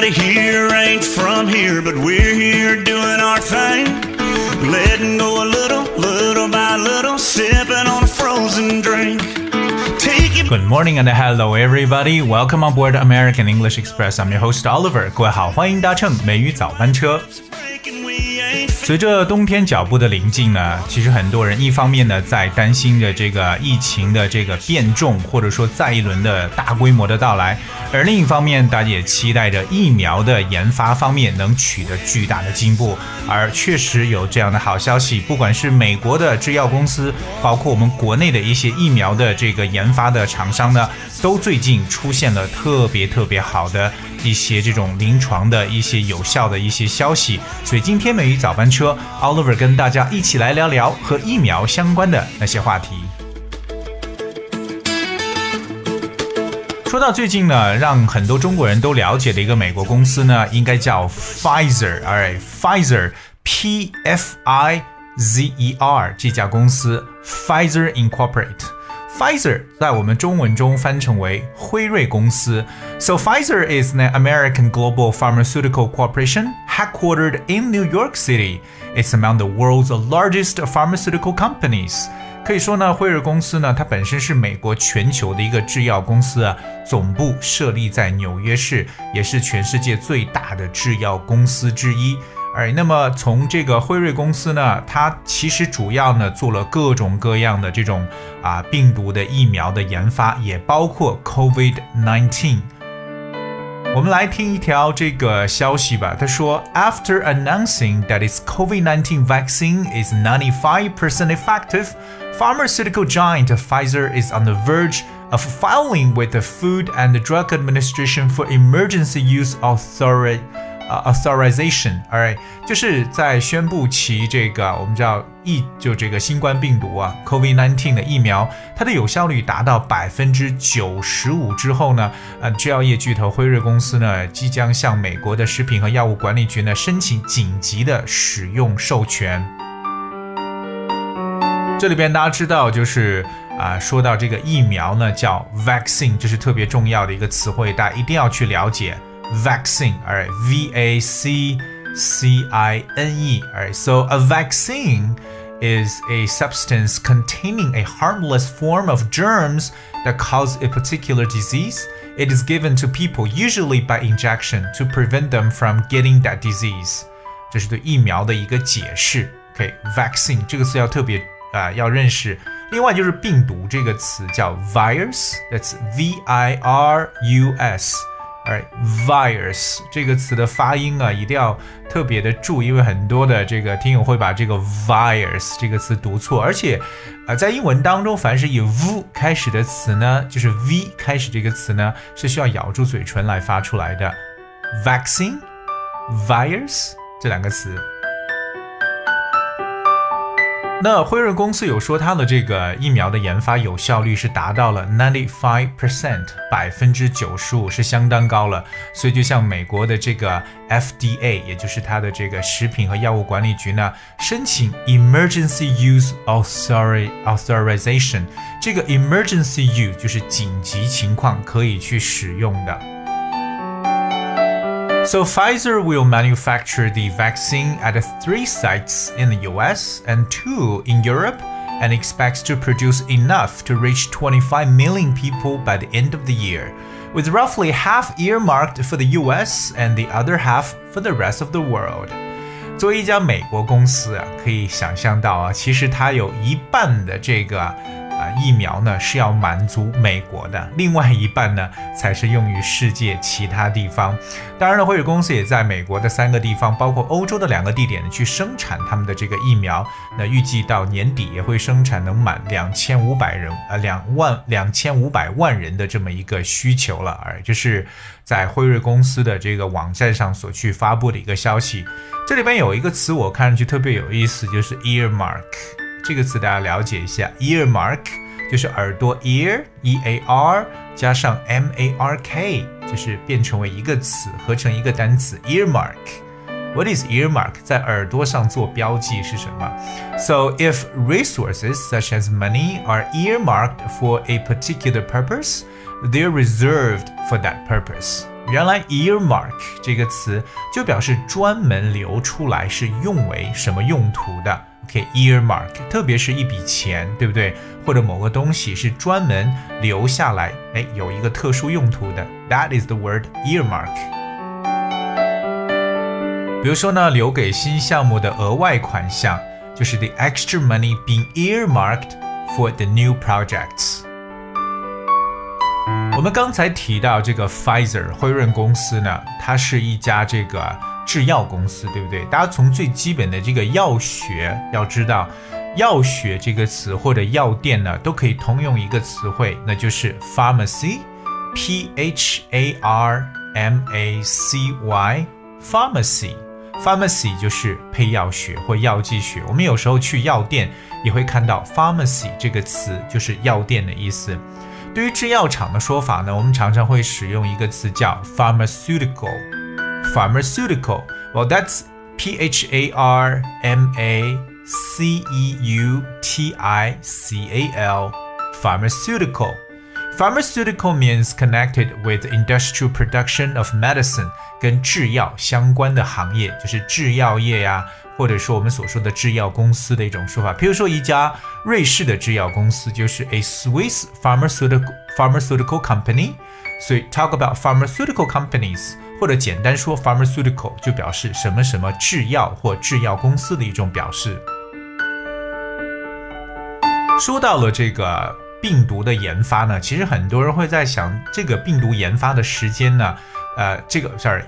Everybody here ain't from here, but we're here doing our thing. Letting go a little, little by little, sipping on a frozen drink. Good morning and hello everybody. Welcome on board American English Express. I'm your host Oliver. 各位好，欢迎搭乘美语早班车。随着冬天脚步的临近呢，其实很多人一方面呢在担心着这个疫情的这个变种，或者说再一轮的大规模的到来，而另一方面大家也期待着疫苗的研发方面能取得巨大的进步。而确实有这样的好消息，不管是美国的制药公司，包括我们国内的一些疫苗的这个研发的厂商呢，都最近出现了特别好的一些这种临床的一些有效的一些消息。所以今天美语早班车 Oliver 跟大家一起来聊聊和疫苗相关的那些话题。说到最近呢，让很多中国人都了解的一个美国公司呢，应该叫 Pfizer， Pfizer P-F-I-Z-E-R 这家公司 Pfizer Incorporate。Pfizer 在我们中文中翻成为辉瑞公司。So Pfizer is an American global pharmaceutical corporation headquartered in New York City. It's among the world's largest pharmaceutical companies. 可以说呢，辉瑞公司呢，它本身是美国全球的一个制药公司啊，总部设立在纽约市，也是全世界最大的制药公司之一。那么从这个辉瑞公司呢，它其实主要呢做了各种各样的这种病毒的疫苗的研发，也包括 COVID-19。我们来听一条这个消息吧。他说 After announcing that its COVID-19 vaccine is 95% effective, pharmaceutical giant Pfizer is on the verge of filing with the Food and Drug Administration for Emergency Use Authorization, alright， 就是在宣布其这个我们叫就这个新冠病毒啊 COVID-19 的疫苗，它的有效率达到 95% 之后呢，制药业巨头辉瑞公司呢即将向美国的食品和药物管理局呢申请紧急的使用授权。这里边大家知道就是说到这个疫苗呢叫 vaccine， 这是特别重要的一个词汇，大家一定要去了解。Vaccine, alright, V-A-C-C-I-N-E, alright, so a vaccine is a substance containing a harmless form of germs that cause a particular disease. It is given to people, usually by injection, to prevent them from getting that disease. 这是对疫苗的一个解释。Okay, vaccine 这个词要特别要认识。另外就是病毒这个词叫 virus, that's V-I-R-U-S.Alright, virus 这个词的发音啊，一定要特别的注意，因为很多的这个听友会把这个 virus 这个词读错，而且在英文当中，凡是以 v 开始的词呢，就是 v 开始这个词呢，是需要咬住嘴唇来发出来的。Vaccine, virus 这两个词。那辉瑞公司有说它的这个疫苗的研发有效率是达到了 95%， 95% 是相当高了，所以就像美国的这个 FDA， 也就是它的这个食品和药物管理局呢，申请 Emergency Use Authorization， 这个 Emergency Use 就是紧急情况可以去使用的。So Pfizer will manufacture the vaccine at 3 sites in the US and 2 in Europe and expects to produce enough to reach 25 million people by the end of the year, with roughly half earmarked for the US and the other half for the rest of the world.作为一家美国公司啊，可以想象到啊，其实它有一半的这个疫苗呢是要满足美国的，另外一半呢才是用于世界其他地方。当然了，辉瑞公司也在美国的3个地方，包括欧洲的2个地点去生产他们的这个疫苗。那预计到年底也会生产能满2500万人的这么一个需求了。这是在辉瑞公司的这个网站上所去发布的一个消息。这里边有一个词我看上去特别有意思，就是 earmark 这个词大家了解一下。 earmark 就是耳朵 ear E-A-R 加上 M-A-R-K 就是变成为一个词，合成一个单词 earmark。 What is earmark? 在耳朵上做标记是什么？ So if resources such as money are earmarked for a particular purpose, they're reserved for that purpose。原来 earmark 这个词就表示专门留出来是用为什么用途的。 earmark 特别是一笔钱，对不对？或者某个东西是专门留下来，有一个特殊用途的。 That is the word earmark。比如说呢，留给新项目的额外款项，就是 the extra money being earmarked for the new projects。 我们刚才提到这个 Pfizer 辉润公司呢，它是一家这个制药公司，对不对？大家从最基本的这个药学要知道，药学这个词或者药店呢，都可以通用一个词汇，那就是 pharmacy， P-H-A-R-M-A-C-Y， pharmacy。Pharmacy 就是配药学或药剂学，我们有时候去药店也会看到 pharmacy 这个词，就是药店的意思。对于制药厂的说法呢，我们常常会使用一个词叫 pharmaceutical。Pharmaceutical， well that's P-H-A-R-M-A-C-E-U-T-I-C-A-L， pharmaceutical。Pharmaceutical means connected with industrial production of medicine， 跟制药相关的行业，就是制药业呀，或者说我们所说的制药公司的一种说法。比如说一家瑞士的制药公司就是 a Swiss pharmaceutical company， 所以 talk about pharmaceutical companies， 或者简单说 pharmaceutical 就表示什么什么制药或制药公司的一种表示。说到了这个病毒的研发呢，其实很多人会在想，这个病毒研发的时间呢，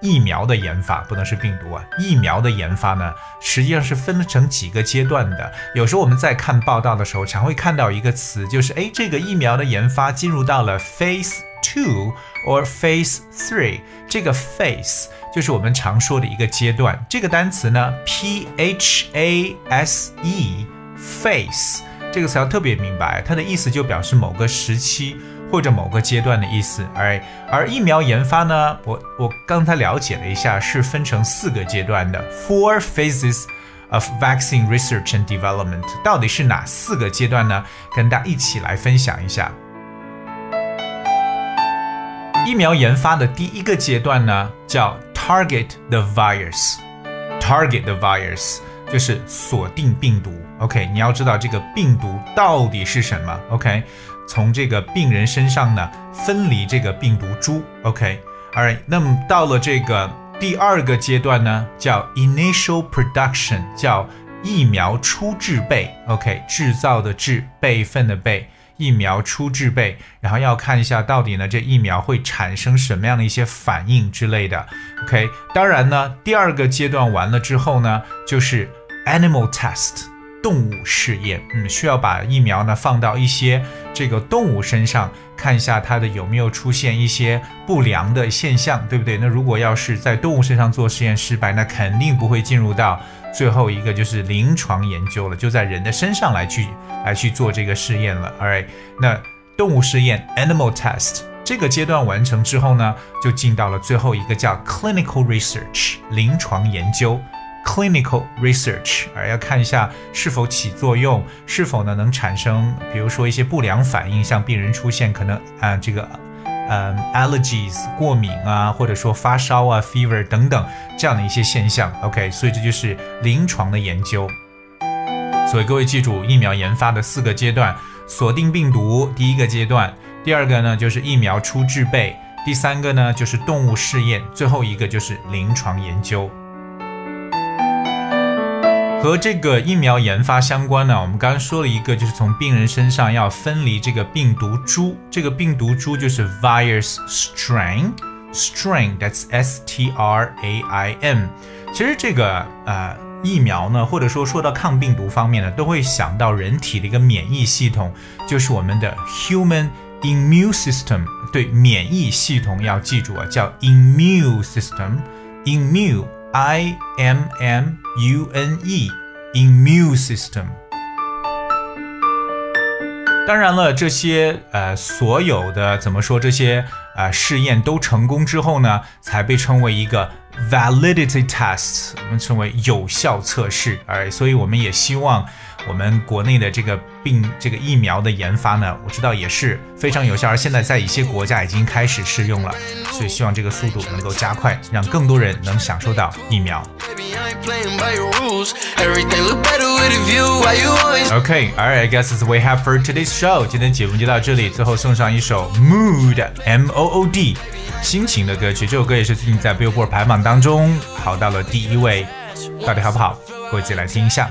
疫苗的研发不能是病毒啊，疫苗的研发呢，实际上是分成几个阶段的。有时候我们在看报道的时候，常会看到一个词，就是这个疫苗的研发进入到了 phase 2 or phase 3， 这个 phase 就是我们常说的一个阶段。这个单词呢 P-H-A-S-E， phase这个词要特别明白，它的意思就表示某个时期或者某个阶段的意思。而疫苗研发呢，我刚才了解了一下，是分成4个阶段的 ，4 phases of vaccine research and development。到底是哪4个阶段呢？跟大家一起来分享一下。疫苗研发的第1个阶段呢，叫 target the virus。target the virus。就是锁定病毒 ，OK， 你要知道这个病毒到底是什么 ，OK， 从这个病人身上呢分离这个病毒株 ，OK，Alright， 那么到了这个第2个阶段呢，叫 initial production， 叫疫苗初制备 ，OK， 制造的制，备份的备，疫苗初制备，然后要看一下到底呢这疫苗会产生什么样的一些反应之类的 ，OK， 当然呢第2个阶段完了之后呢，就是Animal test， 动物试验，需要把疫苗呢放到一些这个动物身上，看一下它的有没有出现一些不良的现象，对不对？那如果要是在动物身上做实验失败，那肯定不会进入到最后一个就是临床研究了，就在人的身上来去做这个试验了。Alright， 那动物试验 animal test 这个阶段完成之后呢，就进到了最后一个叫 clinical research 临床研究。Clinical research， 要看一下是否起作用，是否呢能产生，比如说一些不良反应，像病人出现可能allergies 过敏啊，或者说发烧啊 fever 等等这样的一些现象。OK， 所以这就是临床的研究。所以各位记住，疫苗研发的4个阶段：锁定病毒第1个阶段，第2个呢就是疫苗初制备，第3个呢就是动物试验，最后一个就是临床研究。和这个疫苗研发相关呢，我们刚刚说了一个，就是从病人身上要分离这个病毒株，这个病毒株就是 virus strain， that's S-T-R-A-I-N。 其实这个疫苗呢，或者说到抗病毒方面呢，都会想到人体的一个免疫系统，就是我们的 human immune system。 对，免疫系统要记住啊，叫 immune system。 immune I-M-M-U-N-E immune system。 当然了，这些所有的这些试验都成功之后呢，才被称为一个 validity tests， 我们称为有效测试。所以我们也希望我们国内的这个疫苗的研发呢，我知道也是非常有效，而现在在一些国家已经开始试用了，所以希望这个速度能够加快，让更多人能享受到疫苗。Okay, all right, I guess that's what we have for today's show. 今天节目就到这里，最后送上一首 Mood M-O-O-D 心情的歌曲，这首歌也是最近在 Billboard 排行榜当中跑到了第一位，到底好不好？各位自己来听一下。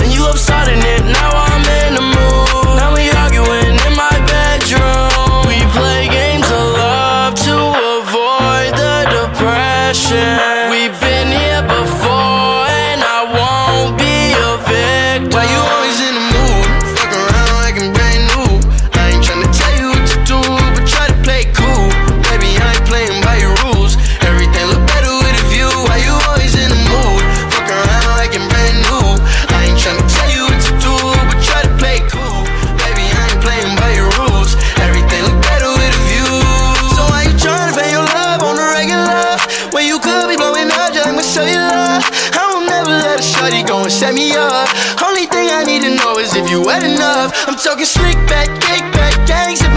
And you love starting it, now I'm in the mood. Now we arguing in my bedroom. We play games of love to avoid the depression. We've been here before, and I won't be a victim. Why you always in the mood? Set me up. Only thing I need to know is if you wet enough. I'm talking slick back, kick back, gangs.